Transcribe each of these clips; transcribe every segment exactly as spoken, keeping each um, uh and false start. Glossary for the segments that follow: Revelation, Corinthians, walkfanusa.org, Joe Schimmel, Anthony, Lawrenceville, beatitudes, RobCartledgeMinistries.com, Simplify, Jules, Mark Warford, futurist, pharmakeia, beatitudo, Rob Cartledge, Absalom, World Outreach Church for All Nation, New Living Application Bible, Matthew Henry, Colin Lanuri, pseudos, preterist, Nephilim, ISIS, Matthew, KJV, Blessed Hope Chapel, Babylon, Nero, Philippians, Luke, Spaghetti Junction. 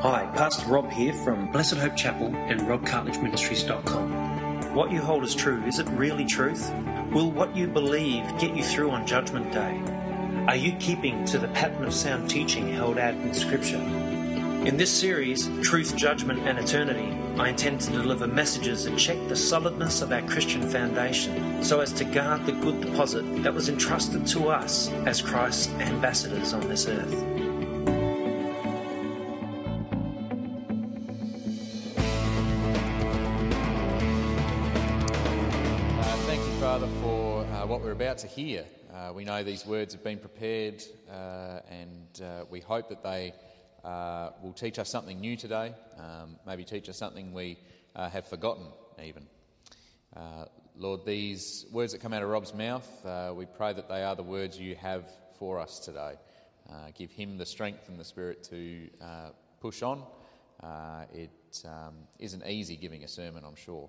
Hi, Pastor Rob here from Blessed Hope Chapel and Rob Cartledge Ministries dot com. What you hold as true, is it really truth? Will what you believe get you through on Judgment Day? Are you keeping to the pattern of sound teaching held out in Scripture? In this series, Truth, Judgment and Eternity, I intend to deliver messages that check the solidness of our Christian foundation so as to guard the good deposit that was entrusted to us as Christ's ambassadors on this earth. About to hear. Uh, we know these words have been prepared uh, and uh, we hope that they uh, will teach us something new today, um, maybe teach us something we uh, have forgotten even. Uh, Lord, these words that come out of Rob's mouth, uh, we pray that they are the words you have for us today. Uh, give him the strength and the spirit to uh, push on. Uh, it um, isn't easy giving a sermon, I'm sure.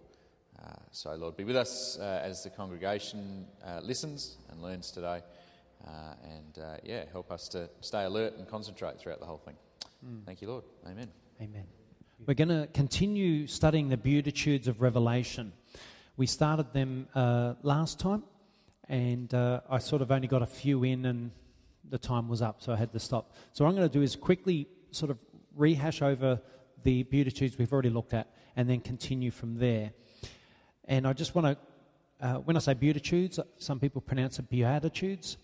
Uh, so, Lord, be with us uh, as the congregation uh, listens and learns today. Uh, and, uh, yeah, help us to stay alert and concentrate throughout the whole thing. Mm. Thank you, Lord. Amen. Amen. We're going to continue studying the beatitudes of Revelation. We started them uh, last time, and uh, I sort of only got a few in, and the time was up, so I had to stop. So what I'm going to do is quickly sort of rehash over the beatitudes we've already looked at and then continue from there. And I just want to, uh, when I say beatitudes, some people pronounce it beatitudes,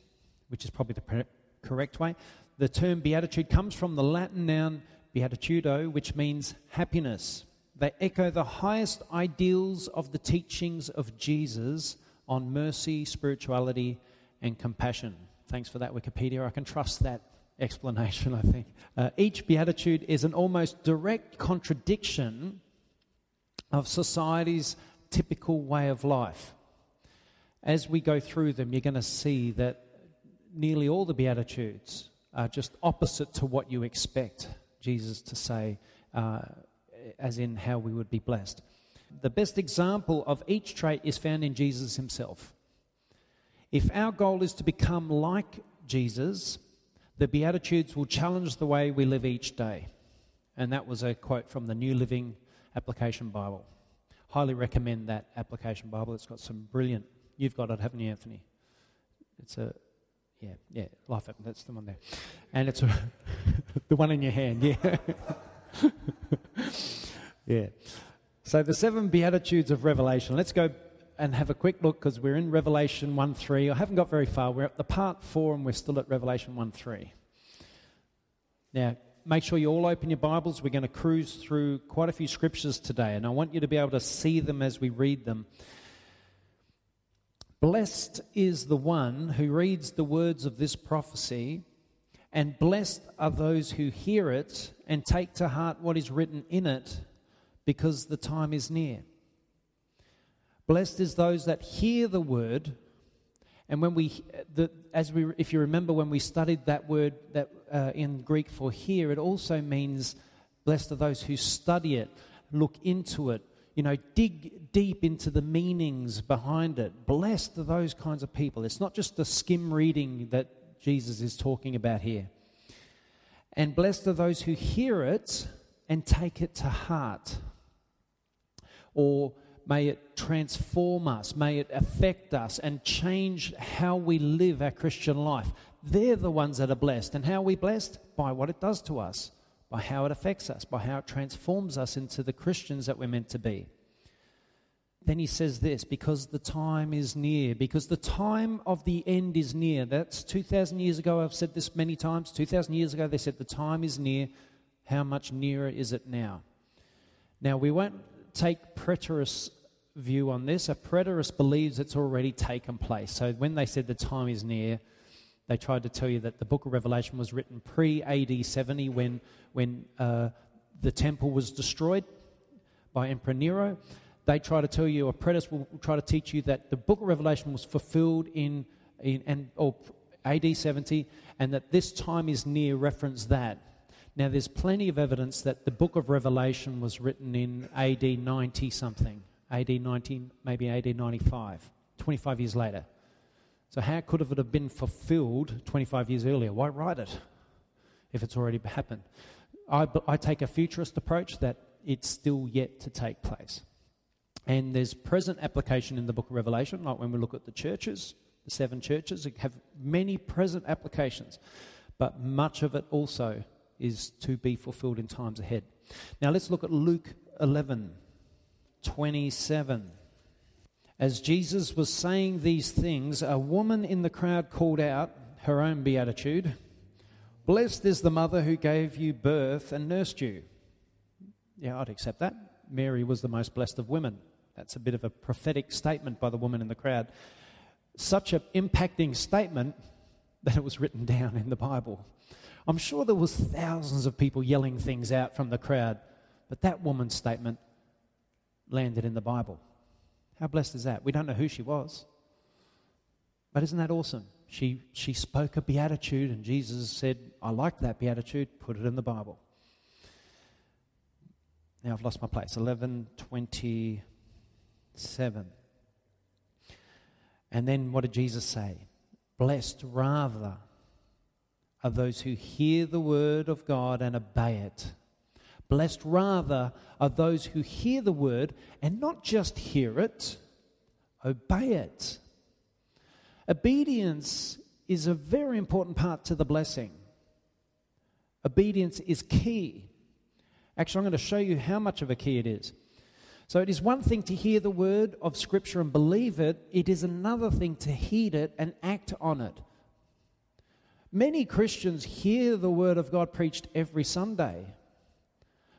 which is probably the pre- correct way. The term beatitude comes from the Latin noun beatitudo, which means happiness. They echo the highest ideals of the teachings of Jesus on mercy, spirituality, and compassion. Thanks for that, Wikipedia. I can trust that explanation, I think. Uh, each beatitude is an almost direct contradiction of society's typical way of life. As we go through them, you're going to see that nearly all the Beatitudes are just opposite to what you expect Jesus to say, uh, as in how we would be blessed. The best example of each trait is found in Jesus himself. If our goal is to become like Jesus, the Beatitudes will challenge the way we live each day. And that was a quote from the New Living Application Bible. Highly recommend that application Bible. It's got some brilliant. You've got it, haven't you, Anthony? It's a, yeah, yeah, Life App. That's the one there, and it's a, the one in your hand, yeah, yeah. So the seven Beatitudes of Revelation. Let's go and have a quick look because we're in Revelation one three. I haven't got very far. We're at the part four, and we're still at Revelation one three. Now, make sure you all open your Bibles. We're going to cruise through quite a few scriptures today, and I want you to be able to see them as we read them. Blessed is the one who reads the words of this prophecy, and blessed are those who hear it and take to heart what is written in it, because the time is near. Blessed is those that hear the word, and when we, the, as we, if you remember when we studied that word that uh, in Greek for hear, it also means blessed are those who study it, look into it, you know, dig deep into the meanings behind it. Blessed are those kinds of people. It's not just the skim reading that Jesus is talking about here. And blessed are those who hear it and take it to heart. Or may it transform us, may it affect us and change how we live our Christian life. They're the ones that are blessed. And how are we blessed? By what it does to us, by how it affects us, by how it transforms us into the Christians that we're meant to be. Then he says this, because the time is near, because the time of the end is near. That's two thousand years ago. I've said this many times. two thousand years ago, they said the time is near. How much nearer is it now? Now, we won't take preterist view on this. A preterist believes it's already taken place. So when they said the time is near, they tried to tell you that the book of Revelation was written pre A D seventy when when uh, the temple was destroyed by Emperor Nero. They try to tell you, a preterist will try to teach you that the book of Revelation was fulfilled in, in and or A D seventy and that this time is near reference that. Now, there's plenty of evidence that the book of Revelation was written in A D ninety-something, A D ninety, maybe A D ninety-five, twenty-five years later. So how could it have been fulfilled twenty-five years earlier? Why write it if it's already happened? I, I take a futurist approach that it's still yet to take place. And there's present application in the book of Revelation, like when we look at the churches, the seven churches, it have many present applications, but much of it also is to be fulfilled in times ahead. Now let's look at Luke eleven, twenty-seven. As Jesus was saying these things, a woman in the crowd called out her own beatitude, "Blessed is the mother who gave you birth and nursed you." Yeah, I'd accept that. Mary was the most blessed of women. That's a bit of a prophetic statement by the woman in the crowd. Such an impacting statement that it was written down in the Bible. I'm sure there was thousands of people yelling things out from the crowd, but that woman's statement landed in the Bible. How blessed is that? We don't know who she was, but isn't that awesome? She, she spoke a beatitude, and Jesus said, "I like that beatitude, put it in the Bible." Now I've lost my place. eleven twenty-seven. And then what did Jesus say? "Blessed rather are those who hear the word of God and obey it." Blessed rather are those who hear the word and not just hear it, obey it. Obedience is a very important part to the blessing. Obedience is key. Actually, I'm going to show you how much of a key it is. So it is one thing to hear the word of Scripture and believe it. It is another thing to heed it and act on it. Many Christians hear the word of God preached every Sunday,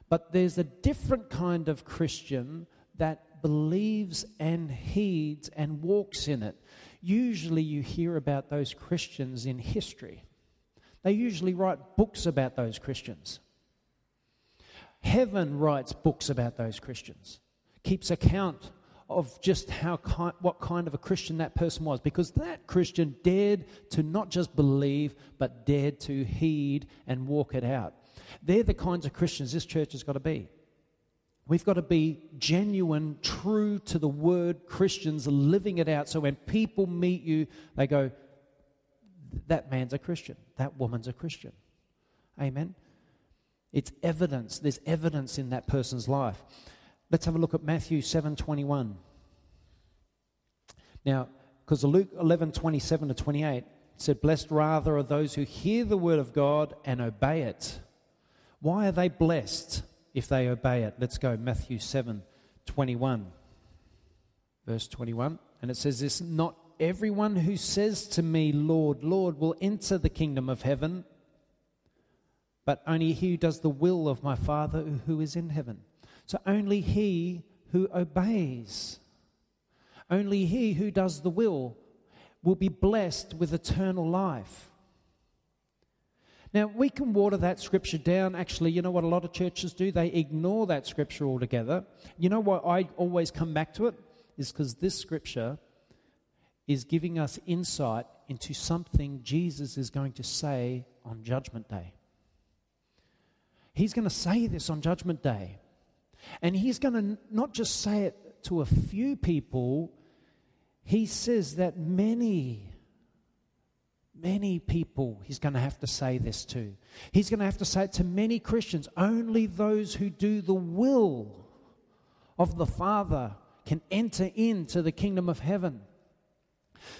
but there's a different kind of Christian that believes and heeds and walks in it. Usually you hear about those Christians in history. They usually write books about those Christians. Heaven writes books about those Christians, keeps account of just how kind, what kind of a Christian that person was, because that Christian dared to not just believe, but dared to heed and walk it out. They're the kinds of Christians this church has got to be. We've got to be genuine, true to the word Christians, living it out, so when people meet you, they go, "That man's a Christian, that woman's a Christian." Amen. It's evidence. There's evidence in that person's life. Let's have a look at Matthew seven twenty-one. Now, because Luke eleven twenty-seven to twenty-eight said, "Blessed rather are those who hear the word of God and obey it." Why are they blessed if they obey it? Let's go Matthew seven twenty-one, verse twenty-one. And it says this, "Not everyone who says to me, 'Lord, Lord,' will enter the kingdom of heaven, but only he who does the will of my Father who is in heaven." So only he who obeys, only he who does the will, will be blessed with eternal life. Now, we can water that scripture down. Actually, you know what a lot of churches do? They ignore that scripture altogether. You know why I always come back to it? Is because this scripture is giving us insight into something Jesus is going to say on Judgment Day. He's going to say this on Judgment Day. And he's going to not just say it to a few people. He says that many, many people he's going to have to say this to. He's going to have to say it to many Christians. Only those who do the will of the Father can enter into the kingdom of heaven.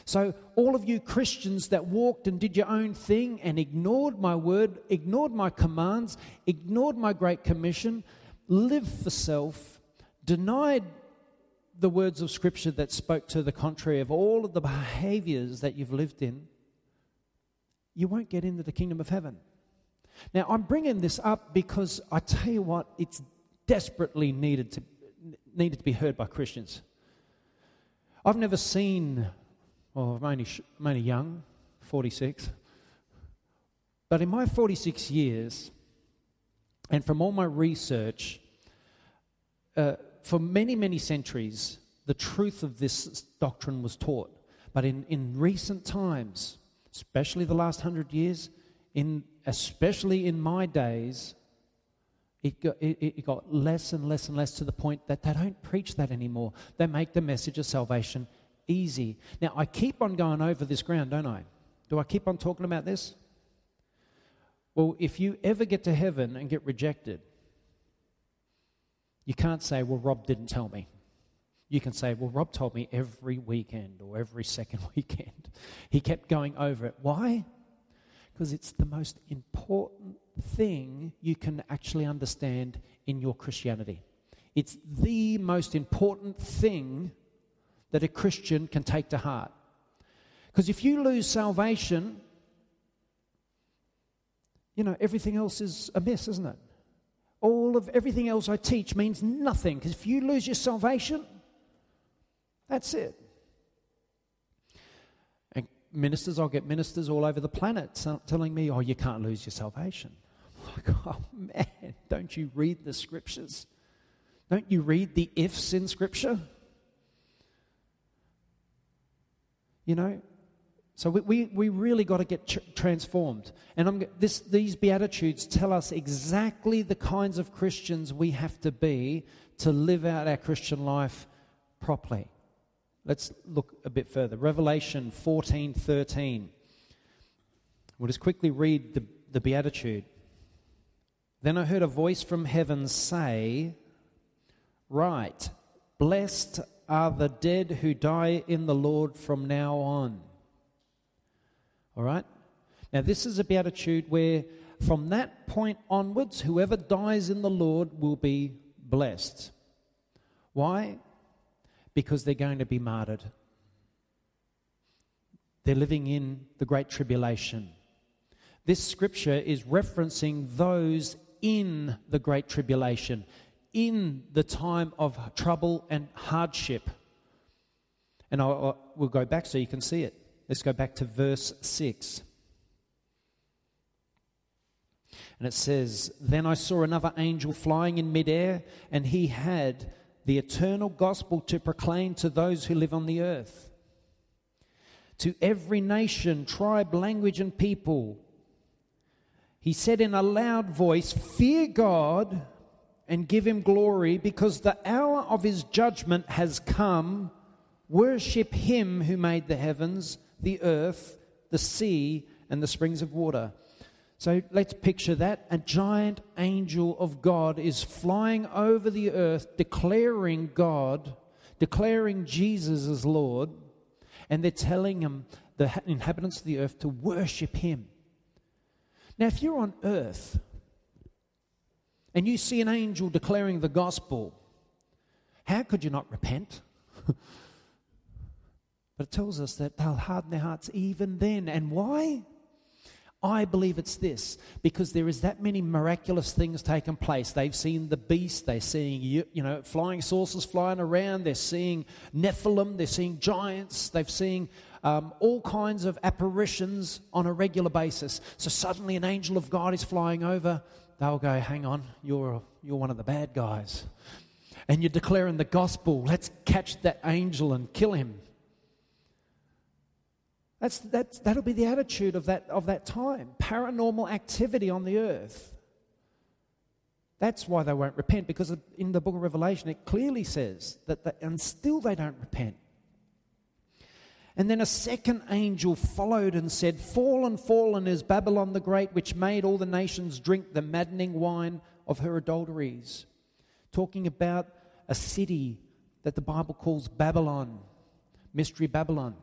So all of you Christians that walked and did your own thing and ignored my word, ignored my commands, ignored my great commission, lived for self, denied the words of Scripture that spoke to the contrary of all of the behaviors that you've lived in, you won't get into the kingdom of heaven. Now, I'm bringing this up because I tell you what, it's desperately needed to, needed to be heard by Christians. I've never seen... Well, I'm only, sh- I'm only young, forty-six. But in my forty-six years, and from all my research, uh, for many, many centuries, the truth of this doctrine was taught. But in, in recent times, especially the last hundred years, in especially in my days, it got, it, it got less and less and less, to the point that they don't preach that anymore. They make the message of salvation easy. Now, I keep on going over this ground, don't I? Do I keep on talking about this? Well, if you ever get to heaven and get rejected, you can't say, well, Rob didn't tell me. You can say, well, Rob told me every weekend or every second weekend. He kept going over it. Why? Because it's the most important thing you can actually understand in your Christianity. It's the most important thing that a Christian can take to heart. Because if you lose salvation, you know, everything else is amiss, isn't it? All of everything else I teach means nothing. Because if you lose your salvation, that's it. And ministers, I'll get ministers all over the planet telling me, oh, you can't lose your salvation. I'm like, oh, man, don't you read the scriptures? Don't you read the ifs in scripture? You know, so we, we, we really got to get tr- transformed. And I'm, this, these Beatitudes tell us exactly the kinds of Christians we have to be to live out our Christian life properly. Let's look a bit further. Revelation fourteen thirteen. We'll just quickly read the, the Beatitude. Then I heard a voice from heaven say, "Right, blessed are the dead who die in the Lord from now on." All right? Now, this is a beatitude where from that point onwards, whoever dies in the Lord will be blessed. Why? Because they're going to be martyred. They're living in the Great Tribulation. This scripture is referencing those in the Great Tribulation, in the time of trouble and hardship. And I, I, we'll go back so you can see it. Let's go back to verse six. And it says, "Then I saw another angel flying in midair, and he had the eternal gospel to proclaim to those who live on the earth, to every nation, tribe, language, and people. He said in a loud voice, 'Fear God and give him glory, because the hour of his judgment has come. Worship him who made the heavens, the earth, the sea, and the springs of water.'" So let's picture that. A giant angel of God is flying over the earth, declaring God, declaring Jesus as Lord, and they're telling him, the inhabitants of the earth, to worship him. Now, if you're on earth and you see an angel declaring the gospel, how could you not repent? But it tells us that they'll harden their hearts even then. And why? I believe it's this, because there is that many miraculous things taking place. They've seen the beast, they're seeing, you know, flying saucers flying around, they're seeing Nephilim, they're seeing giants, they've seen um, all kinds of apparitions on a regular basis. So suddenly an angel of God is flying over. They'll go, hang on, you're you're one of the bad guys. And you're declaring the gospel. Let's catch that angel and kill him. That's, that's, that'll be the attitude of that, of that time. Paranormal activity on the earth. That's why they won't repent, because in the book of Revelation it clearly says that, that and still they don't repent. And then a second angel followed and said, "Fallen, fallen is Babylon the Great, which made all the nations drink the maddening wine of her adulteries." Talking about a city that the Bible calls Babylon, Mystery Babylon.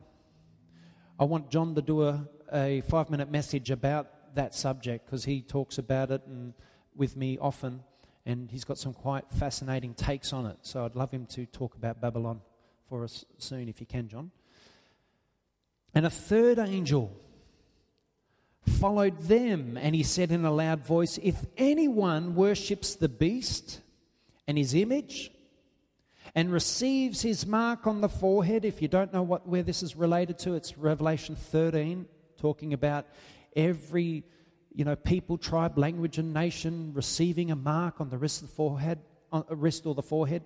I want John to do a, a five-minute message about that subject, because he talks about it and with me often, and he's got some quite fascinating takes on it. So I'd love him to talk about Babylon for us soon, if you can, John. And a third angel followed them, and he said in a loud voice, "If anyone worships the beast and his image and receives his mark on the forehead," if you don't know what where this is related to, it's Revelation thirteen, talking about every, you know, people, tribe, language, and nation receiving a mark on the wrist of the forehead, on the wrist or the forehead.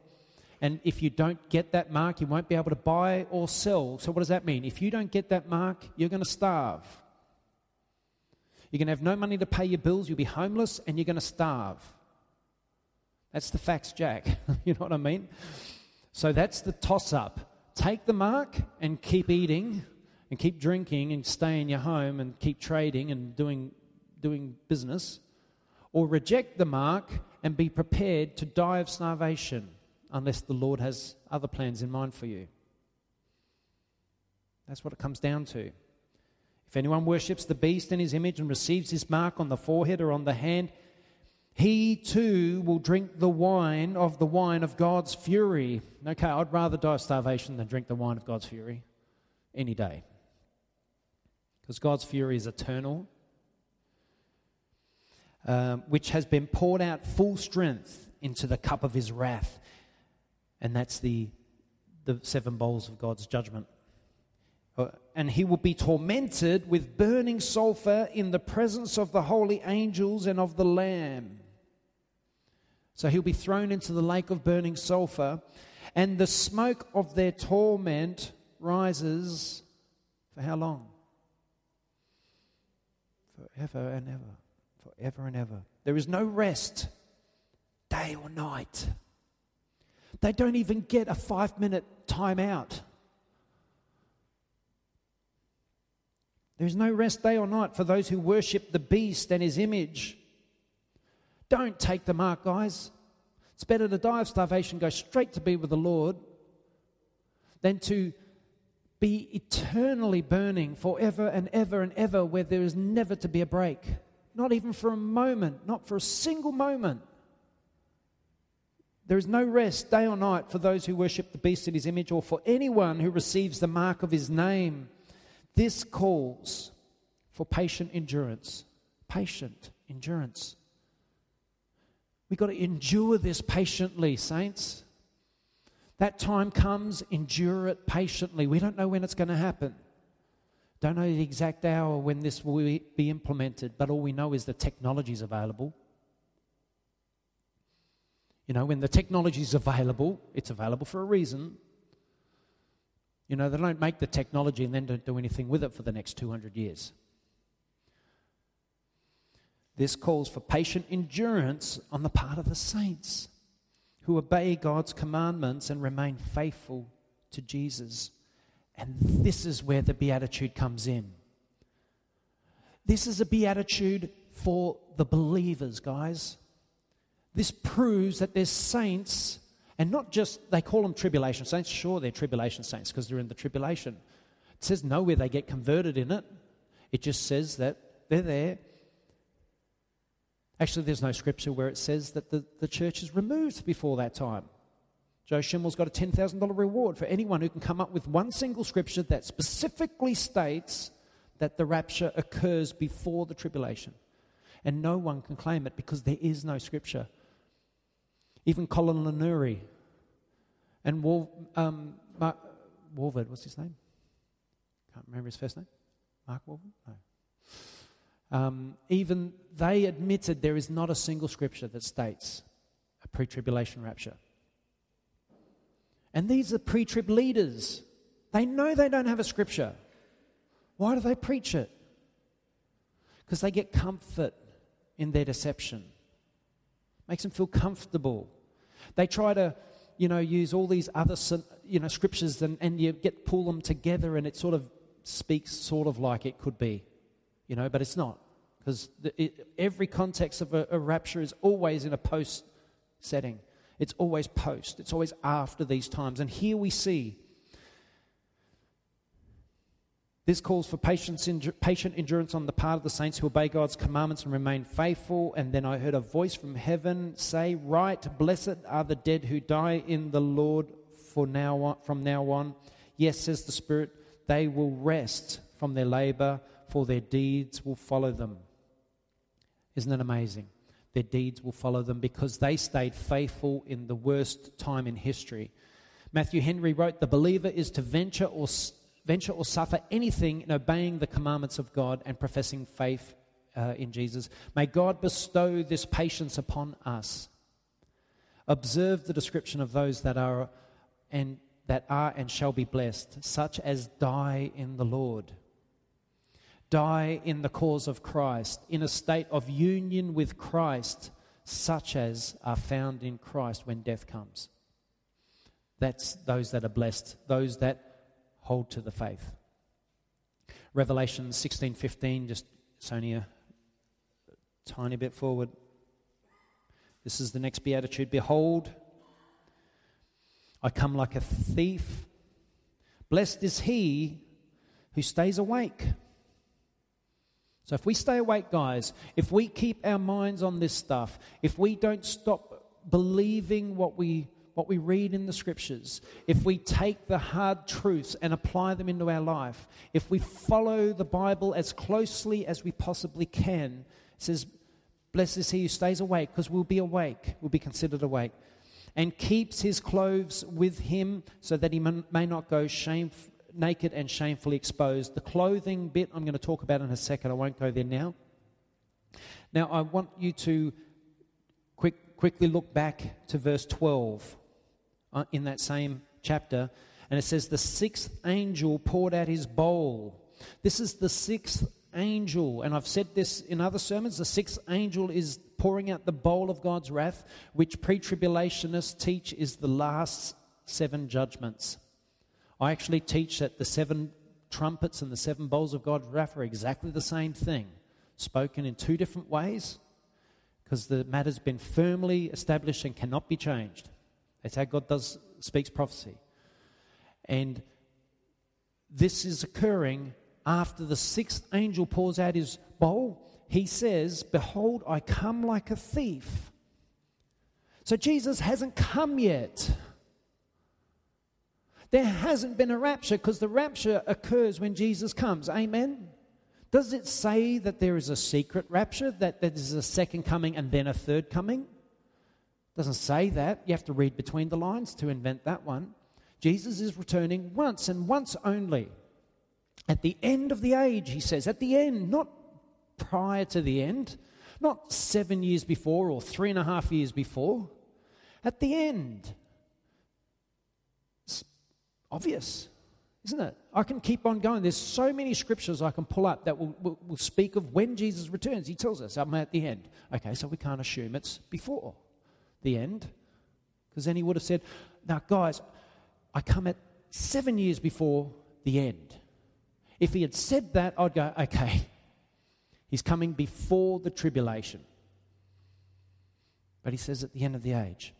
And if you don't get that mark, you won't be able to buy or sell. So what does that mean? If you don't get that mark, you're going to starve. You're going to have no money to pay your bills, you'll be homeless, and you're going to starve. That's the facts, Jack. You know what I mean? So that's the toss-up. Take the mark and keep eating and keep drinking and stay in your home and keep trading and doing doing business, or reject the mark and be prepared to die of starvation unless the Lord has other plans in mind for you. That's what it comes down to. If anyone worships the beast and his image and receives his mark on the forehead or on the hand, he too will drink the wine of the wine of God's fury. Okay, I'd rather die of starvation than drink the wine of God's fury any day. Because God's fury is eternal, um, which has been poured out full strength into the cup of his wrath. And that's the, the seven bowls of God's judgment. And he will be tormented with burning sulfur in the presence of the holy angels and of the Lamb. So he'll be thrown into the lake of burning sulfur, and the smoke of their torment rises for how long? Forever and ever. Forever and ever. There is no rest, day or night. They don't even get a five-minute timeout. There's no rest day or night for those who worship the beast and his image. Don't take the mark, guys. It's better to die of starvation, go straight to be with the Lord, than to be eternally burning forever and ever and ever where there is never to be a break. Not even for a moment, not for a single moment. There is no rest day or night for those who worship the beast and his image, or for anyone who receives the mark of his name. This calls for patient endurance. Patient endurance. We've got to endure this patiently, saints. That time comes, endure it patiently. We don't know when it's going to happen. Don't know the exact hour when this will be implemented, but all we know is the technology's available. You know, when the technology's available, it's available for a reason. You know, they don't make the technology and then don't do anything with it for the next two hundred years. This calls for patient endurance on the part of the saints who obey God's commandments and remain faithful to Jesus. And this is where the beatitude comes in. This is a beatitude for the believers, guys. This proves that there's saints. And not just, they call them tribulation saints. Sure, they're tribulation saints because they're in the tribulation. It says nowhere they get converted in it. It just says that they're there. Actually, there's no scripture where it says that the, the church is removed before that time. Joe Schimmel's got a ten thousand dollars reward for anyone who can come up with one single scripture that specifically states that the rapture occurs before the tribulation. And no one can claim it because there is no scripture. Even Colin Lanuri and War, um, Mark Warford, what's his name? Can't remember his first name. Mark Warford? No. Um, even they admitted there is not a single scripture that states a pre-tribulation rapture. And these are pre-trib leaders. They know they don't have a scripture. Why do they preach it? Because they get comfort in their deception. Makes them feel comfortable. They try to, you know, use all these other, you know, scriptures and, and you get pull them together, and it sort of speaks sort of like it could be, you know, but it's not, because every context of a, a rapture is always in a post setting. It's always post. It's always after these times. And here we see this calls for patience, patient endurance on the part of the saints who obey God's commandments and remain faithful. And then I heard a voice from heaven say, "Right, blessed are the dead who die in the Lord for now on, from now on. Yes, says the Spirit, they will rest from their labor, for their deeds will follow them." Isn't it amazing? Their deeds will follow them because they stayed faithful in the worst time in history. Matthew Henry wrote, "The believer is to venture or st- venture or suffer anything in obeying the commandments of God and professing faith uh, in Jesus. May God bestow this patience upon us. Observe the description of those that are and that are and shall be blessed, such as die in the Lord, die in the cause of Christ, in a state of union with Christ, such as are found in Christ when death comes." That's those that are blessed, those that hold to the faith. Revelation sixteen fifteen, just Sonia tiny bit forward. This is the next beatitude. Behold, I come like a thief. Blessed is he who stays awake. So if we stay awake, guys, if we keep our minds on this stuff, if we don't stop believing what we what we read in the Scriptures, if we take the hard truths and apply them into our life, if we follow the Bible as closely as we possibly can, it says, blessed is he who stays awake, because we'll be awake, we'll be considered awake, and keeps his clothes with him so that he may not go shameful, naked and shamefully exposed. The clothing bit I'm going to talk about in a second. I won't go there now. Now, I want you to quick, quickly look back to verse twelve uh, in that same chapter. And it says, the sixth angel poured out his bowl. This is the sixth angel. And I've said this in other sermons. The sixth angel is pouring out the bowl of God's wrath, which pre-tribulationists teach is the last seven judgments. I actually teach that the seven trumpets and the seven bowls of God's wrath are exactly the same thing, spoken in two different ways, because the matter's been firmly established and cannot be changed. That's how God does speaks prophecy. And this is occurring after the sixth angel pours out his bowl. He says, behold, I come like a thief. So Jesus hasn't come yet. There hasn't been a rapture, because the rapture occurs when Jesus comes. Amen? Does it say that there is a secret rapture, that there is a second coming and then a third coming? It doesn't say that. You have to read between the lines to invent that one. Jesus is returning once and once only. At the end of the age, he says. At the end, not prior to the end, not seven years before or three and a half years before. At the end. Obvious, isn't it? I can keep on going. There's so many scriptures I can pull up that will, will, will speak of when Jesus returns. He tells us, I'm at the end. Okay, so we can't assume it's before the end, because then he would have said, now, guys, I come at seven years before the end. If he had said that, I'd go, okay, he's coming before the tribulation. But he says at the end of the age.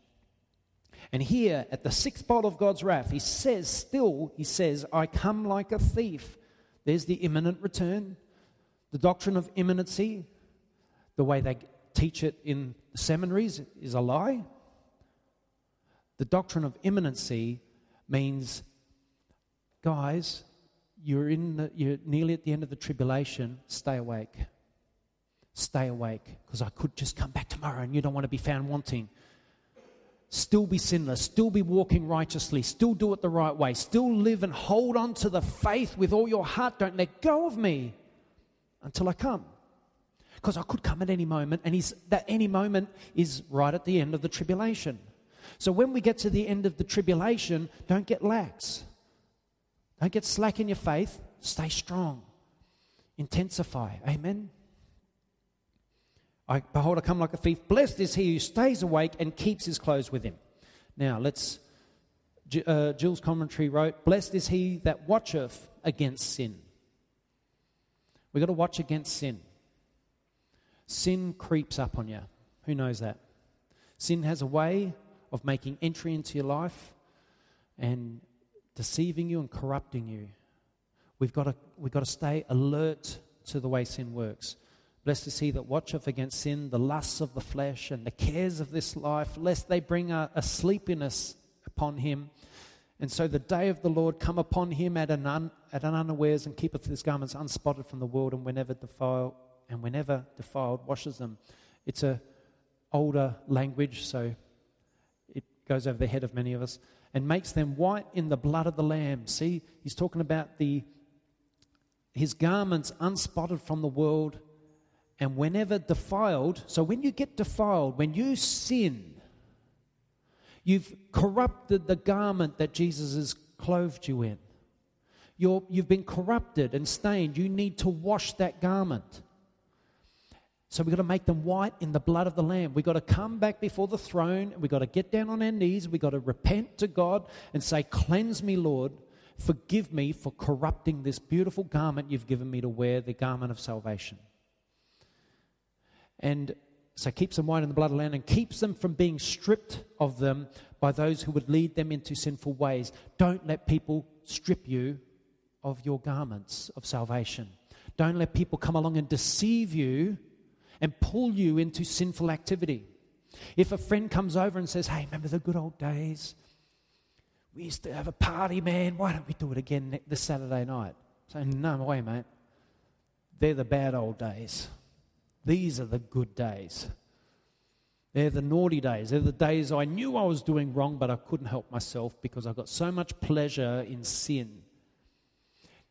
And here, at the sixth bowl of God's wrath, he says still, he says, I come like a thief. There's the imminent return, the doctrine of imminency. The way they teach it in seminaries is a lie. The doctrine of imminency means, guys, you're, in the, you're nearly at the end of the tribulation, stay awake. Stay awake, because I could just come back tomorrow and you don't want to be found wanting. Still be sinless, still be walking righteously, still do it the right way, still live and hold on to the faith with all your heart. Don't let go of me until I come. Because I could come at any moment, and he's, that any moment is right at the end of the tribulation. So when we get to the end of the tribulation, don't get lax. Don't get slack in your faith. Stay strong. Intensify. Amen. I, behold, I come like a thief. Blessed is he who stays awake and keeps his clothes with him. Now, let's. Uh, Jules' commentary wrote, blessed is he that watcheth against sin. We've got to watch against sin. Sin creeps up on you. Who knows that? Sin has a way of making entry into your life and deceiving you and corrupting you. We've got to, we've got to stay alert to the way sin works. Blessed is he that watcheth against sin, the lusts of the flesh, and the cares of this life, lest they bring a, a sleepiness upon him. And so the day of the Lord come upon him at an, un, at an unawares, and keepeth his garments unspotted from the world, and whenever defiled, and whenever defiled washes them. It's a older language, so it goes over the head of many of us. And makes them white in the blood of the Lamb. See, he's talking about the his garments unspotted from the world. And whenever defiled, so when you get defiled, when you sin, you've corrupted the garment that Jesus has clothed you in. You're, you've been corrupted and stained. You need to wash that garment. So we've got to make them white in the blood of the Lamb. We've got to come back before the throne. We've got to get down on our knees. We've got to repent to God and say, cleanse me, Lord. Forgive me for corrupting this beautiful garment you've given me to wear, the garment of salvation. And so keeps them wine in the blood of the Lamb and keeps them from being stripped of them by those who would lead them into sinful ways. Don't let people strip you of your garments of salvation. Don't let people come along and deceive you and pull you into sinful activity. If a friend comes over and says, hey, remember the good old days? We used to have a party, man. Why don't we do it again this Saturday night? Say, no way, mate. They're the bad old days. These are the good days. They're the naughty days. They're the days I knew I was doing wrong, but I couldn't help myself because I got so much pleasure in sin.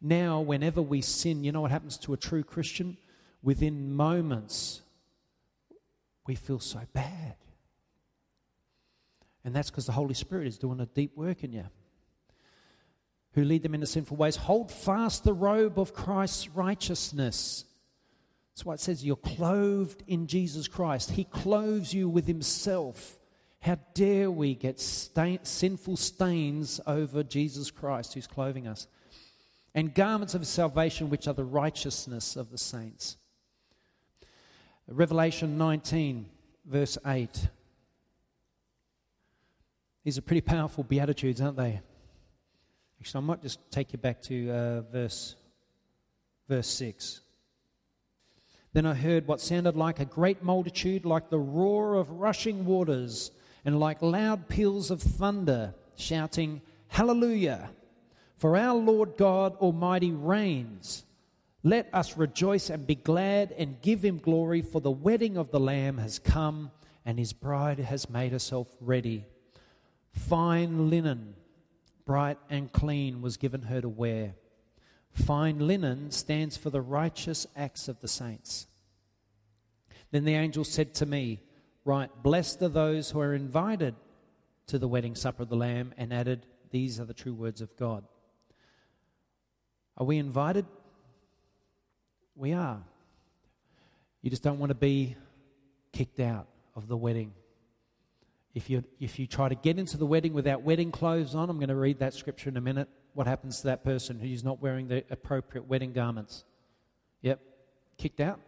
Now, whenever we sin, you know what happens to a true Christian? Within moments, we feel so bad. And that's because the Holy Spirit is doing a deep work in you. Who lead them into sinful ways. Hold fast the robe of Christ's righteousness. That's why it says you're clothed in Jesus Christ. He clothes you with himself. How dare we get stain, sinful stains over Jesus Christ who's clothing us. And garments of salvation, which are the righteousness of the saints. Revelation nineteen, verse eight. These are pretty powerful beatitudes, aren't they? Actually, I might just take you back to uh, verse, verse six. Then I heard what sounded like a great multitude, like the roar of rushing waters, and like loud peals of thunder, shouting, Hallelujah! For our Lord God Almighty reigns. Let us rejoice and be glad and give him glory, for the wedding of the Lamb has come, and his bride has made herself ready. Fine linen, bright and clean, was given her to wear. Fine linen stands for the righteous acts of the saints. Then the angel said to me, Write, blessed are those who are invited to the wedding supper of the Lamb, and added, These are the true words of God. Are we invited? We are. You just don't want to be kicked out of the wedding. If you if you try to get into the wedding without wedding clothes on, I'm going to read that scripture in a minute. What happens to that person who's not wearing the appropriate wedding garments? Yep, kicked out.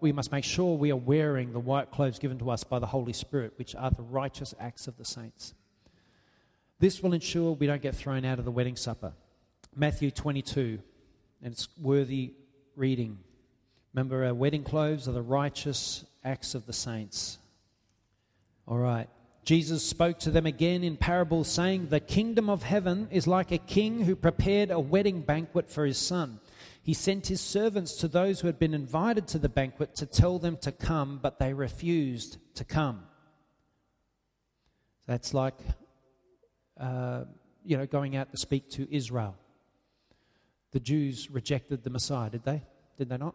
We must make sure we are wearing the white clothes given to us by the Holy Spirit, which are the righteous acts of the saints. This will ensure we don't get thrown out of the wedding supper. Matthew twenty-two, and it's worthy reading. Remember, our wedding clothes are the righteous acts of the saints. All right. Jesus spoke to them again in parable, saying, The kingdom of heaven is like a king who prepared a wedding banquet for his son. He sent his servants to those who had been invited to the banquet to tell them to come, but they refused to come. That's like, uh, you know, going out to speak to Israel. The Jews rejected the Messiah, did they? Did they not?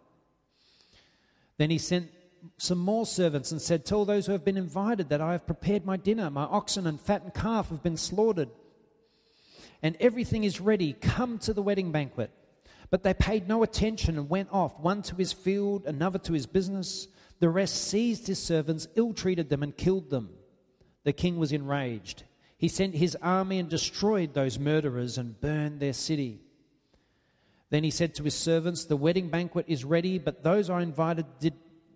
Then he sent some more servants and said, Tell those who have been invited that I have prepared my dinner. My oxen and fattened calf have been slaughtered, and everything is ready. Come to the wedding banquet. But they paid no attention and went off, one to his field, another to his business. The rest seized his servants, ill-treated them, and killed them. The king was enraged. He sent his army and destroyed those murderers and burned their city. Then he said to his servants, The wedding banquet is ready, but those I invited did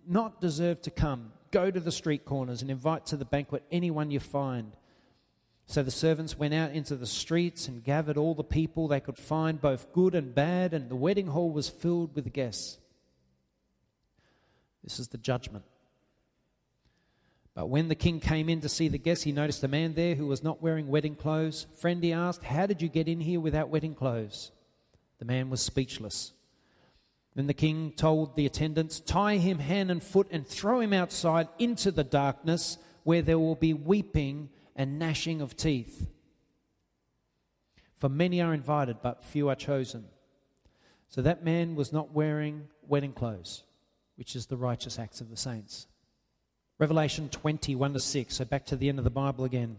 not deserve to come. Go to the street corners and invite to the banquet anyone you find. So the servants went out into the streets and gathered all the people they could find, both good and bad, and the wedding hall was filled with guests. This is the judgment. But when the king came in to see the guests, he noticed a man there who was not wearing wedding clothes. Friend, he asked, How did you get in here without wedding clothes? The man was speechless. Then the king told the attendants, Tie him hand and foot and throw him outside into the darkness where there will be weeping and gnashing of teeth. For many are invited, but few are chosen. So that man was not wearing wedding clothes, which is the righteous acts of the saints. Revelation twenty, one to six, so back to the end of the Bible again.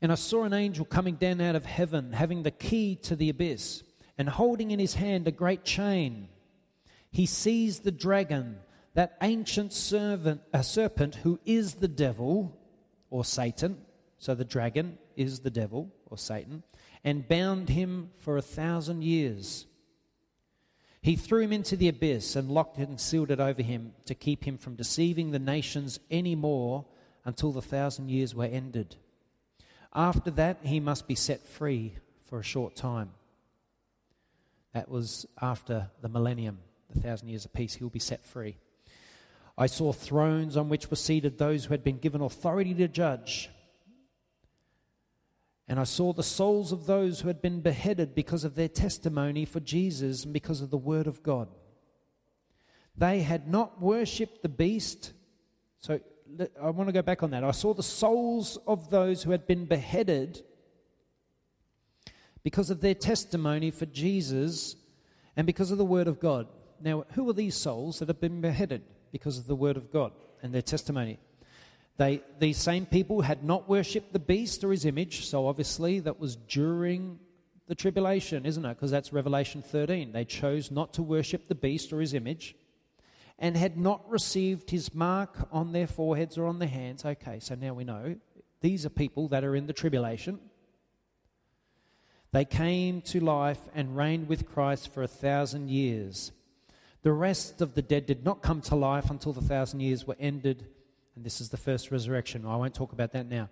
And I saw an angel coming down out of heaven, having the key to the abyss, and holding in his hand a great chain. He seized the dragon, that ancient servant, uh, serpent who is the devil or Satan. So the dragon is the devil or Satan, and bound him for a thousand years. He threw him into the abyss and locked it and sealed it over him to keep him from deceiving the nations any more until the thousand years were ended. After that, he must be set free for a short time. That was after the millennium, the thousand years of peace. He'll be set free. I saw thrones on which were seated those who had been given authority to judge. And I saw the souls of those who had been beheaded because of their testimony for Jesus and because of the word of God. They had not worshipped the beast. So I want to go back on that. I saw the souls of those who had been beheaded because of their testimony for Jesus and because of the word of God. Now, who are these souls that have been beheaded because of the word of God and their testimony? They, these same people had not worshipped the beast or his image, so obviously that was during the tribulation, isn't it? Because that's Revelation thirteen. They chose not to worship the beast or his image and had not received his mark on their foreheads or on their hands. Okay, so now we know these are people that are in the tribulation. They came to life and reigned with Christ for a thousand years. The rest of the dead did not come to life until the thousand years were ended. And this is the first resurrection. I won't talk about that now.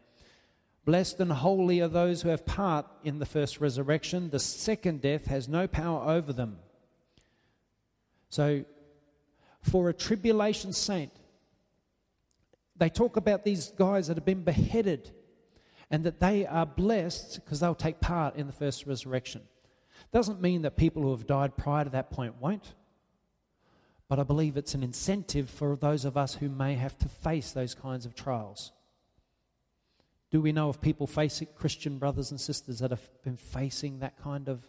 Blessed and holy are those who have part in the first resurrection. The second death has no power over them. So, for a tribulation saint, they talk about these guys that have been beheaded and that they are blessed because they'll take part in the first resurrection. Doesn't mean that people who have died prior to that point won't. But I believe it's an incentive for those of us who may have to face those kinds of trials. Do we know of people facing, Christian brothers and sisters that have been facing that kind of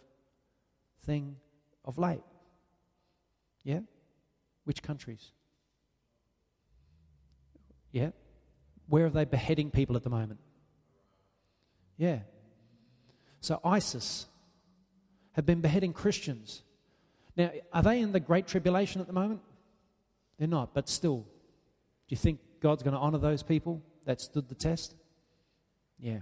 thing of late? Yeah? Which countries? Yeah? Where are they beheading people at the moment? Yeah. So ISIS have been beheading Christians. Now, are they in the Great Tribulation at the moment? They're not, but still. Do you think God's going to honour those people that stood the test? Yeah.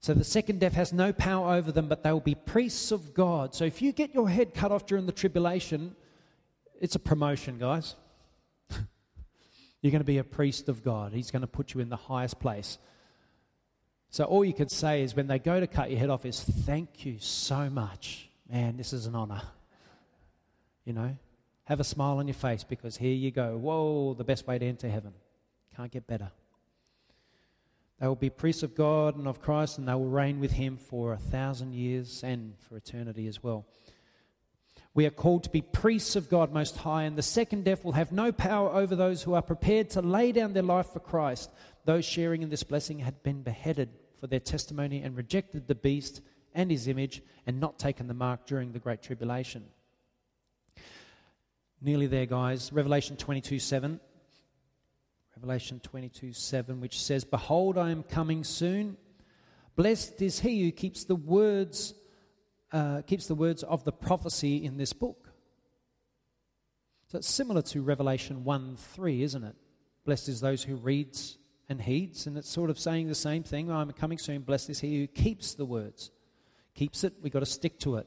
So the second death has no power over them, but they will be priests of God. So if you get your head cut off during the tribulation, it's a promotion, guys. You're going to be a priest of God. He's going to put you in the highest place. So all you could say is when they go to cut your head off is, thank you so much. Man, this is an honor. You know, have a smile on your face because here you go. Whoa, the best way to enter heaven. Can't get better. They will be priests of God and of Christ, and they will reign with him for a thousand years and for eternity as well. We are called to be priests of God Most High, and the second death will have no power over those who are prepared to lay down their life for Christ. Those sharing in this blessing had been beheaded for their testimony and rejected the beast and his image, and not taken the mark during the Great Tribulation. Nearly there, guys. Revelation twenty-two seven. Revelation twenty-two seven, which says, Behold, I am coming soon. Blessed is he who keeps the words, uh, keeps the words of the prophecy in this book. So it's similar to Revelation one three, isn't it? Blessed is those who reads and heeds, and it's sort of saying the same thing. I am coming soon. Blessed is he who keeps the words. Keeps it, we've got to stick to it.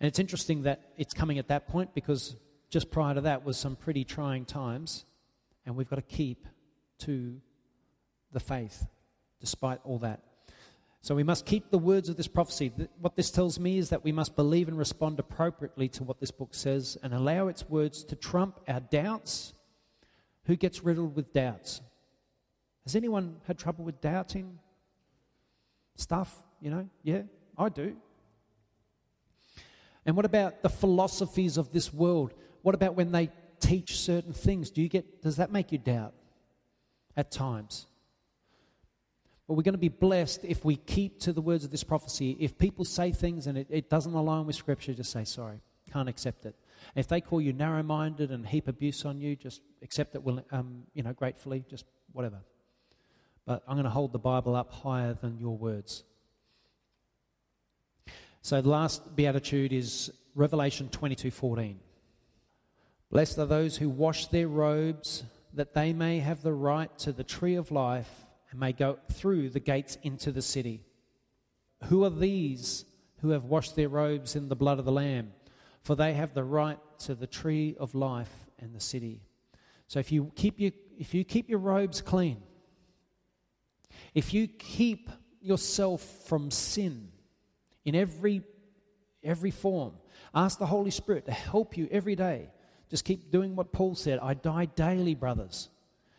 And it's interesting that it's coming at that point because just prior to that was some pretty trying times, and we've got to keep to the faith despite all that. So we must keep the words of this prophecy. What this tells me is that we must believe and respond appropriately to what this book says and allow its words to trump our doubts. Who gets riddled with doubts? Has anyone had trouble with doubting stuff? You know, yeah? I do. And what about the philosophies of this world? What about when they teach certain things? Do you get, does that make you doubt at times? Well, we're going to be blessed if we keep to the words of this prophecy. If people say things and it, it doesn't align with Scripture, just say, sorry, can't accept it. And if they call you narrow-minded and heap abuse on you, just accept it, um, you know, gratefully, just whatever. But I'm going to hold the Bible up higher than your words. So the last beatitude is Revelation twenty-two fourteen. Blessed are those who wash their robes, that they may have the right to the tree of life and may go through the gates into the city. Who are these who have washed their robes in the blood of the Lamb, for they have the right to the tree of life and the city. So if you keep your, if you keep your robes clean, if you keep yourself from sin in every every form, ask the Holy Spirit to help you every day. Just keep doing what Paul said, I die daily, brothers.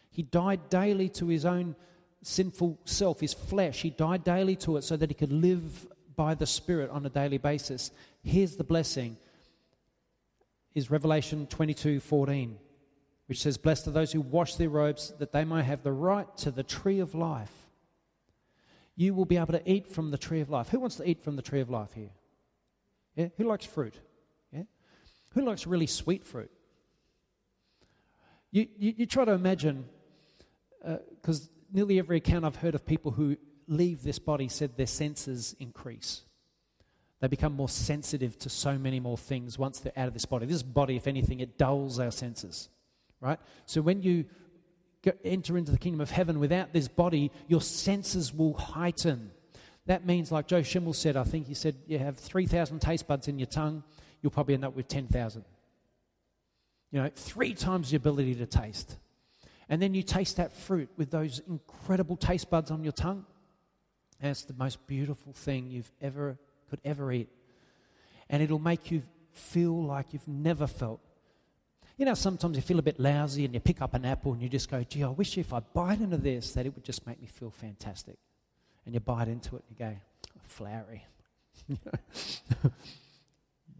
He died daily to his own sinful self, his flesh. He died daily to it so that he could live by the Spirit on a daily basis. Here's the blessing, is Revelation twenty-two fourteen, which says, blessed are those who wash their robes, that they might have the right to the tree of life. You will be able to eat from the tree of life. Who wants to eat from the tree of life here? Yeah? Who likes fruit? Yeah? Who likes really sweet fruit? You, you, you try to imagine, because uh, nearly every account I've heard of people who leave this body said their senses increase. They become more sensitive to so many more things once they're out of this body. This body, if anything, it dulls our senses, right? So when you enter into the kingdom of heaven without this body, your senses will heighten. That means, like Joe Schimmel said, I think he said, you have three thousand taste buds in your tongue, you'll probably end up with ten thousand. You know, three times the ability to taste. And then you taste that fruit with those incredible taste buds on your tongue, and it's the most beautiful thing you've ever could ever eat. And it'll make you feel like you've never felt. You know, sometimes you feel a bit lousy and you pick up an apple and you just go, gee, I wish if I bite into this that it would just make me feel fantastic. And you bite into it and you go, oh, flowery.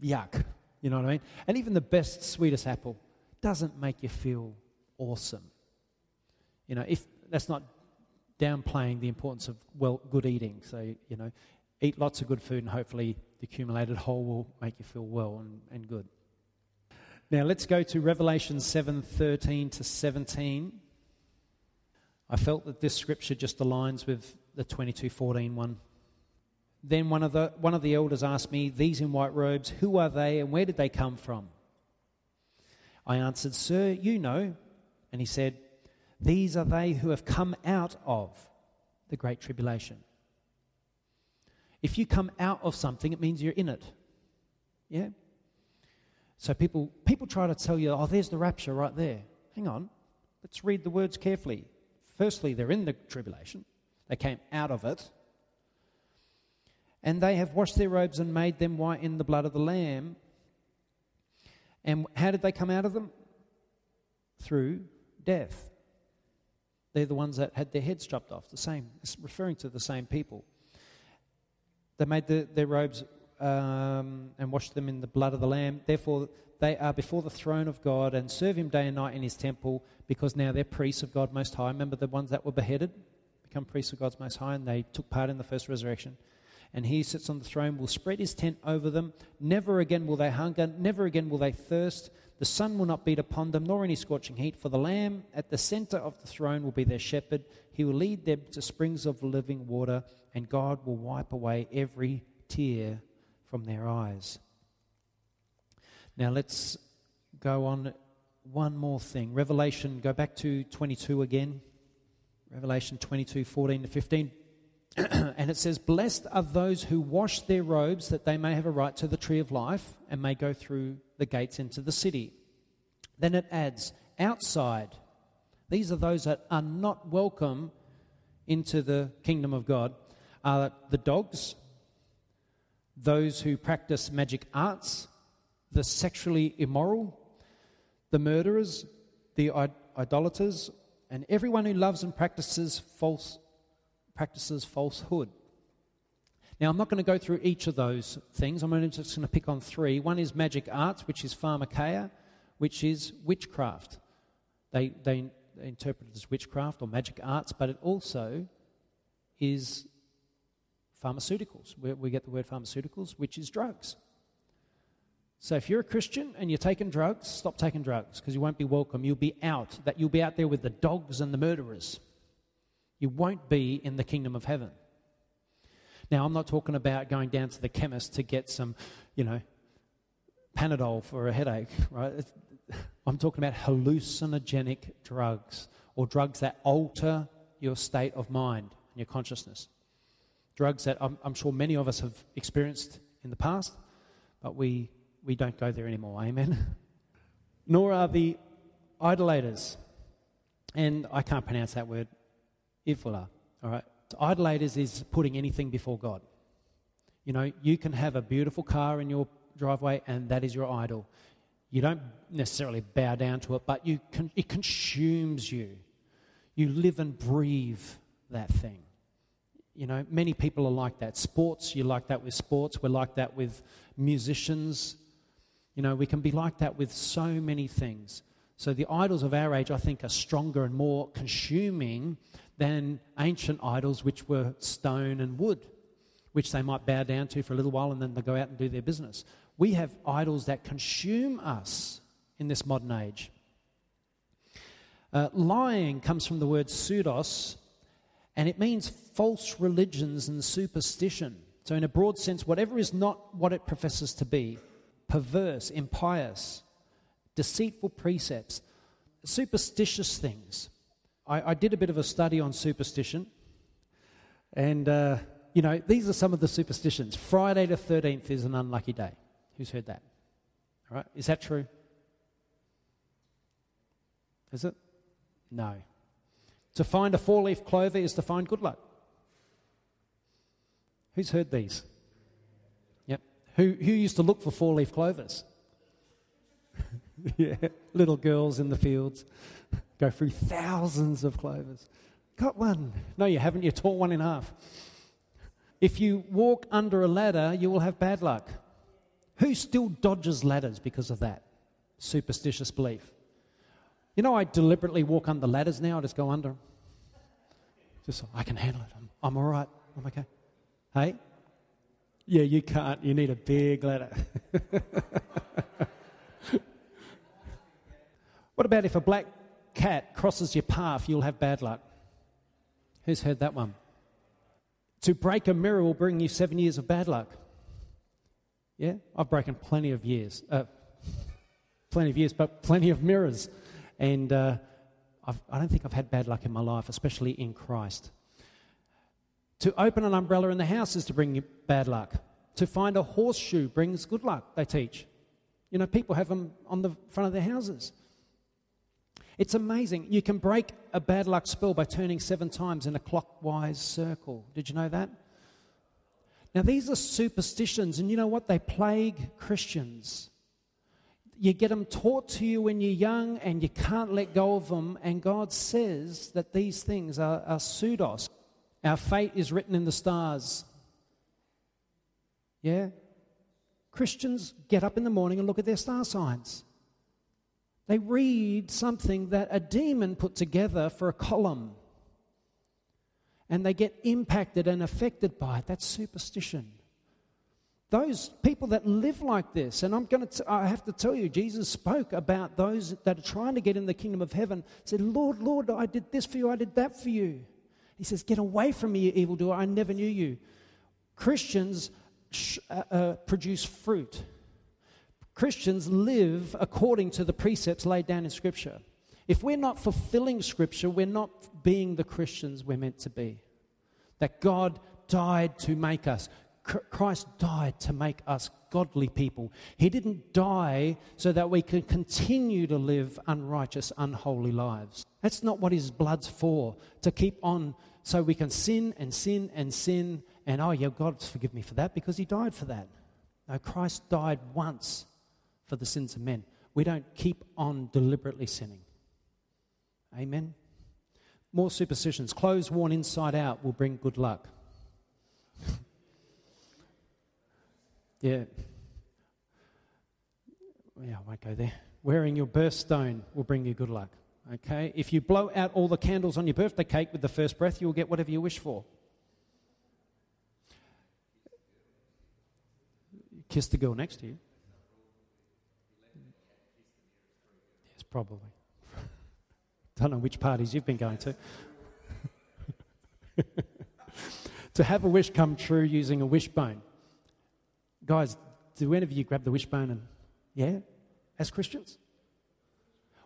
Yuck. You know what I mean? And even the best, sweetest apple doesn't make you feel awesome. You know, if that's not downplaying the importance of, well, good eating. So, you know, eat lots of good food and hopefully the accumulated whole will make you feel well and, and good. Now let's go to Revelation seven thirteen to seventeen. I felt that this scripture just aligns with the twenty-two fourteen one. Then one of the one of the elders asked me, these in white robes, who are they and where did they come from? I answered, sir, you know. And he said, these are they who have come out of the great tribulation. If you come out of something, it means you're in it. Yeah? So people people try to tell you, oh, there's the rapture right there. Hang on. Let's read the words carefully. Firstly, they're in the tribulation. They came out of it. And they have washed their robes and made them white in the blood of the Lamb. And how did they come out of them? Through death. They're the ones that had their heads chopped off. The same. It's referring to the same people. They made the, their robes Um, and wash them in the blood of the Lamb. Therefore, they are before the throne of God and serve him day and night in his temple, because now they're priests of God Most High. Remember the ones that were beheaded? Become priests of God Most High, and they took part in the first resurrection. And he sits on the throne, will spread his tent over them. Never again will they hunger, never again will they thirst. The sun will not beat upon them, nor any scorching heat. For the Lamb at the center of the throne will be their shepherd. He will lead them to springs of living water, and God will wipe away every tear from their eyes. Now let's go on one more thing. Revelation, go back to twenty-two again. Revelation twenty-two fourteen to fifteen. And it says, blessed are those who wash their robes, that they may have a right to the tree of life and may go through the gates into the city. Then it adds, outside, these are those that are not welcome into the kingdom of God, are the dogs, those who practice magic arts, the sexually immoral, the murderers, the idolaters, and everyone who loves and practices false practices falsehood. Now, I'm not going to go through each of those things. I'm only just going to pick on three. One is magic arts, which is pharmakeia, which is witchcraft. They, they, they interpret it as witchcraft or magic arts, but it also is pharmaceuticals. We, we get the word pharmaceuticals, which is drugs. So if you're a Christian and you're taking drugs, stop taking drugs, because you won't be welcome. You'll be out. That you'll be out there with the dogs and the murderers. You won't be in the kingdom of heaven. Now, I'm not talking about going down to the chemist to get some, you know, Panadol for a headache, right? I'm talking about hallucinogenic drugs, or drugs that alter your state of mind and your consciousness. Drugs that I'm, I'm sure many of us have experienced in the past, but we, we don't go there anymore, amen? Nor are the idolaters, and I can't pronounce that word, ifula, all right? Idolaters is putting anything before God. You know, you can have a beautiful car in your driveway, and that is your idol. You don't necessarily bow down to it, but you con- it consumes you. You live and breathe that thing. You know, many people are like that. Sports, you're like that with sports. We're like that with musicians. You know, we can be like that with so many things. So the idols of our age, I think, are stronger and more consuming than ancient idols, which were stone and wood, which they might bow down to for a little while and then they go out and do their business. We have idols that consume us in this modern age. Uh, lying comes from the word pseudos, and it means false religions and superstition. So in a broad sense, whatever is not what it professes to be, perverse, impious, deceitful precepts, superstitious things. I, I did a bit of a study on superstition, and... Uh, You know, these are some of the superstitions. Friday the thirteenth is an unlucky day. Who's heard that? All right, is that true? Is it? No. To find a four-leaf clover is to find good luck. Who's heard these? Yep. Who who used to look for four-leaf clovers? Yeah, little girls in the fields go through thousands of clovers. Got one. No, you haven't. You tore one in half. If you walk under a ladder, you will have bad luck. Who still dodges ladders because of that superstitious belief? You know, I deliberately walk under ladders now. I just go under them. Just, I can handle it. I'm, I'm all right. I'm okay. Hey? Yeah, you can't. You need a big ladder. What about if a black cat crosses your path, you'll have bad luck? Who's heard that one? To break a mirror will bring you seven years of bad luck. Yeah, I've broken plenty of years, uh, plenty of years, but plenty of mirrors. And uh, I've, I don't think I've had bad luck in my life, especially in Christ. To open an umbrella in the house is to bring you bad luck. To find a horseshoe brings good luck, they teach. You know, people have them on the front of their houses. It's amazing. You can break a bad luck spell by turning seven times in a clockwise circle. Did you know that? Now, these are superstitions, and you know what? They plague Christians. You get them taught to you when you're young, and you can't let go of them, and God says that these things are, are pseudos. Our fate is written in the stars. Yeah? Christians get up in the morning and look at their star signs. They read something that a demon put together for a column. And they get impacted and affected by it. That's superstition. Those people that live like this, and I'm going to, I have to tell you, Jesus spoke about those that are trying to get in the kingdom of heaven. He said, Lord, Lord, I did this for you, I did that for you. He says, get away from me, you evildoer, I never knew you. Christians sh- uh, uh, produce fruit. Christians live according to the precepts laid down in Scripture. If we're not fulfilling Scripture, we're not being the Christians we're meant to be. That God died to make us. Christ died to make us godly people. He didn't die so that we can continue to live unrighteous, unholy lives. That's not what His blood's for, to keep on so we can sin and sin and sin and, oh, yeah, God's forgive me for that because He died for that. No, Christ died once for the sins of men. We don't keep on deliberately sinning. Amen? More superstitions. Clothes worn inside out will bring good luck. Yeah. Yeah, I won't go there. Wearing your birthstone will bring you good luck. Okay? If you blow out all the candles on your birthday cake with the first breath, you'll get whatever you wish for. Kiss the girl next to you. Probably. Don't know which parties you've been going to. To have a wish come true using a wishbone. Guys, do any of you grab the wishbone and, yeah, as Christians?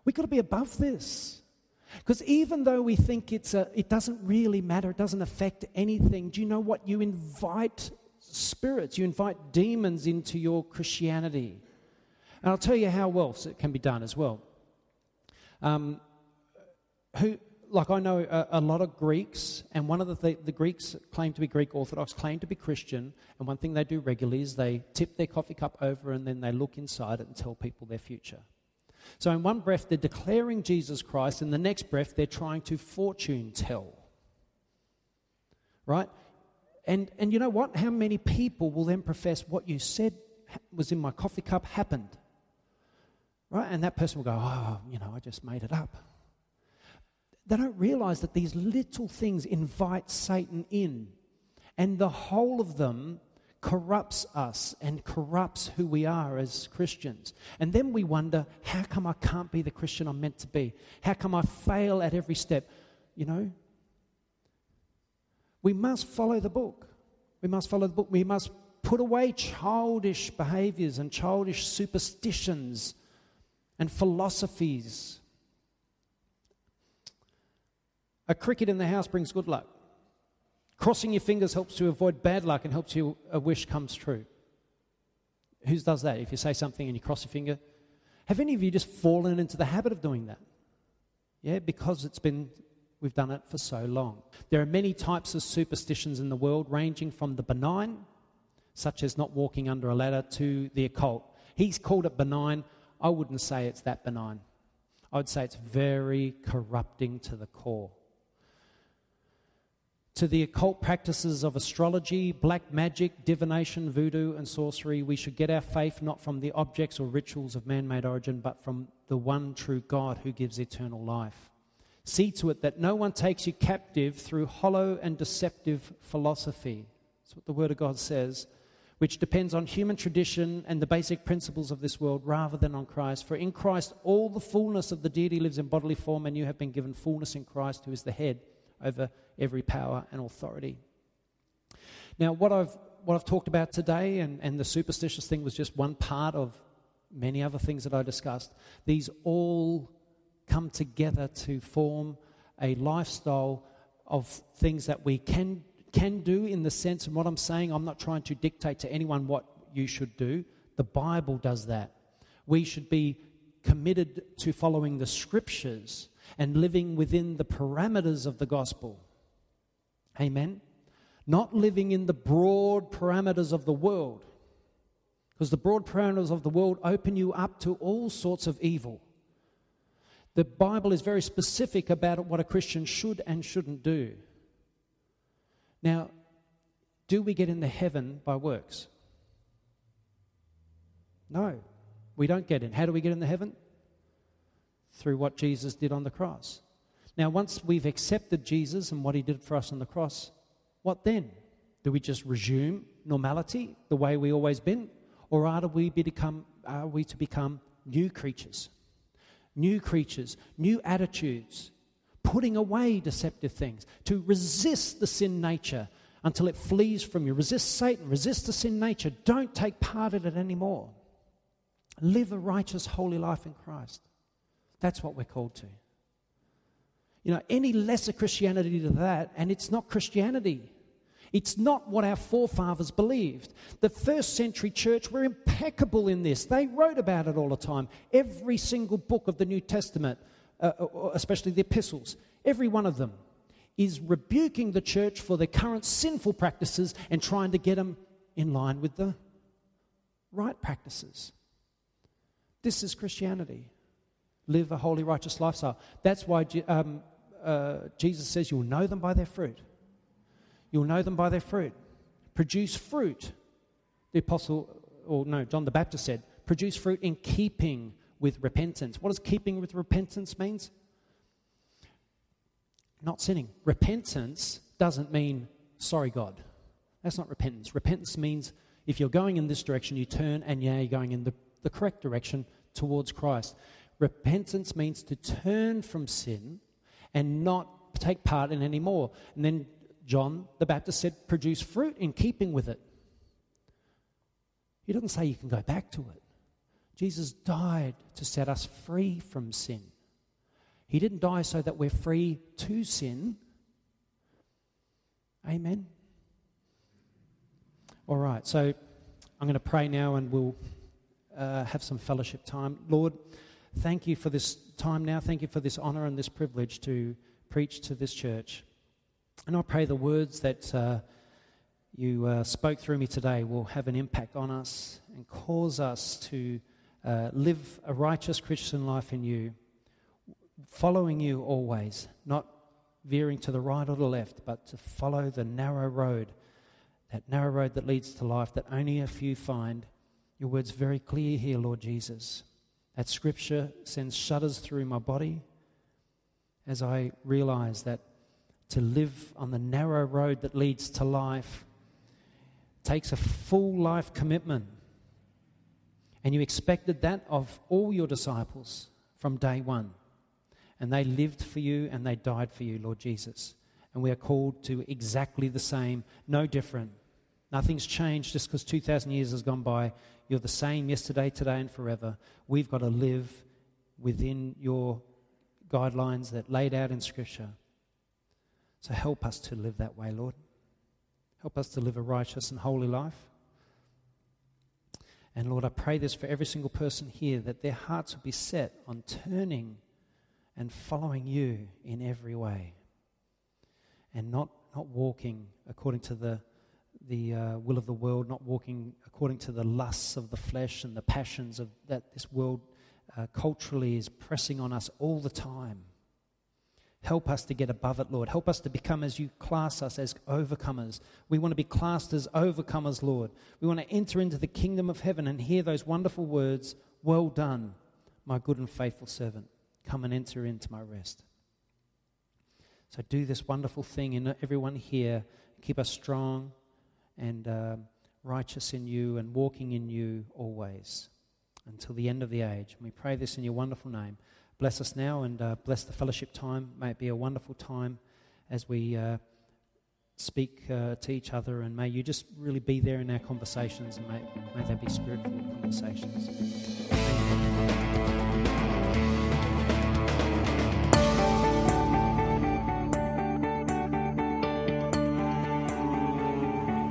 We've got to be above this. Because even though we think it's a, it doesn't really matter, it doesn't affect anything, do you know what? You invite spirits. You invite demons into your Christianity. And I'll tell you how else it can be done as well. Um, who, like I know a, a lot of Greeks, and one of the th- the Greeks claim to be Greek Orthodox, claim to be Christian, and one thing they do regularly is they tip their coffee cup over and then they look inside it and tell people their future. So in one breath, they're declaring Jesus Christ. In the next breath, they're trying to fortune tell. Right? And and you know what? How many people will then profess what you said was in my coffee cup happened? Right? And that person will go, oh, you know, I just made it up. They don't realize that these little things invite Satan in. And the whole of them corrupts us and corrupts who we are as Christians. And then we wonder, how come I can't be the Christian I'm meant to be? How come I fail at every step? You know, we must follow the book. We must follow the book. We must put away childish behaviors and childish superstitions and philosophies. A cricket in the house brings good luck. Crossing your fingers helps to avoid bad luck and helps you a wish comes true. Who does that? If you say something and you cross your finger, have any of you just fallen into the habit of doing that? Yeah, because it's been, we've done it for so long. There are many types of superstitions in the world, ranging from the benign, such as not walking under a ladder, to the occult. He's called it benign. I wouldn't say it's that benign. I would say it's very corrupting to the core. To the occult practices of astrology, black magic, divination, voodoo, and sorcery, we should get our faith not from the objects or rituals of man-made origin, but from the one true God who gives eternal life. See to it that no one takes you captive through hollow and deceptive philosophy. That's what the Word of God says, which depends on human tradition and the basic principles of this world rather than on Christ. For in Christ all the fullness of the deity lives in bodily form, and you have been given fullness in Christ, who is the head over every power and authority. Now, what I've what I've talked about today, and, and the superstitious thing was just one part of many other things that I discussed. These all come together to form a lifestyle of things that we can can do in the sense, and what I'm saying, I'm not trying to dictate to anyone what you should do. The Bible does that. We should be committed to following the Scriptures and living within the parameters of the gospel. Amen? Not living in the broad parameters of the world, because the broad parameters of the world open you up to all sorts of evil. The Bible is very specific about what a Christian should and shouldn't do. Now, do we get into heaven by works? No, we don't get in. How do we get into heaven? Through what Jesus did on the cross. Now, once we've accepted Jesus and what he did for us on the cross, what then? Do we just resume normality, the way we always been? Or are we become, are we to become new creatures? New creatures, new attitudes, putting away deceptive things, to resist the sin nature until it flees from you. Resist Satan, resist the sin nature. Don't take part in it anymore. Live a righteous, holy life in Christ. That's what we're called to. You know, any lesser Christianity than that, and it's not Christianity. It's not what our forefathers believed. The first century church were impeccable in this. They wrote about it all the time. Every single book of the New Testament, uh, especially the epistles, every one of them is rebuking the church for their current sinful practices and trying to get them in line with the right practices. This is Christianity. Live a holy, righteous lifestyle. That's why um, uh, Jesus says you'll know them by their fruit. You'll know them by their fruit. Produce fruit. The apostle, or no, John the Baptist said, produce fruit in keeping with repentance. What does keeping with repentance means? Not sinning. Repentance doesn't mean, sorry, God. That's not repentance. Repentance means if you're going in this direction, you turn, and yeah, you're going in the, the correct direction towards Christ. Repentance means to turn from sin and not take part in it anymore. And then John the Baptist said, produce fruit in keeping with it. He doesn't say you can go back to it. Jesus died to set us free from sin. He didn't die so that we're free to sin. Amen. All right, so I'm going to pray now and we'll uh, have some fellowship time. Lord, thank you for this time now. Thank you for this honor and this privilege to preach to this church. And I pray the words that uh, you uh, spoke through me today will have an impact on us and cause us to uh, live a righteous Christian life in you, following you always, not veering to the right or the left, but to follow the narrow road, that narrow road that leads to life that only a few find. Your word's very clear here, Lord Jesus. That scripture sends shudders through my body as I realize that to live on the narrow road that leads to life takes a full life commitment. And you expected that of all your disciples from day one. And they lived for you and they died for you, Lord Jesus. And we are called to exactly the same, no different. Nothing's changed just because two thousand years has gone by. You're the same yesterday, today, and forever. We've got to live within your guidelines that laid out in Scripture. So help us to live that way, Lord. Help us to live a righteous and holy life. And Lord, I pray this for every single person here, that their hearts would be set on turning and following you in every way, and not, not walking according to the, the uh, will of the world, not walking according to the lusts of the flesh and the passions of that this world uh, culturally is pressing on us all the time. Help us to get above it, Lord. Help us to become, as you class us, as overcomers. We want to be classed as overcomers, Lord. We want to enter into the kingdom of heaven and hear those wonderful words, "Well done, my good and faithful servant. Come and enter into my rest." So do this wonderful thing in everyone here. Keep us strong and uh, righteous in you and walking in you always until the end of the age. And we pray this in your wonderful name. Bless us now and uh, bless the fellowship time. May it be a wonderful time as we uh, speak uh, to each other. And may you just really be there in our conversations, and may, may they be spiritual conversations.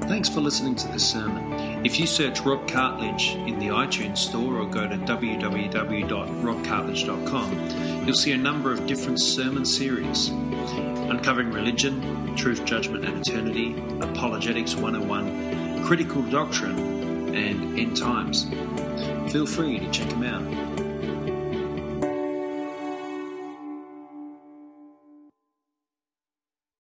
Thanks for listening to this sermon. If you search Rob Cartledge in the iTunes store or go to w w w dot rob cartledge dot com, you'll see a number of different sermon series uncovering religion, truth, judgment and eternity, apologetics one oh one, critical doctrine and end times. Feel free to check them out.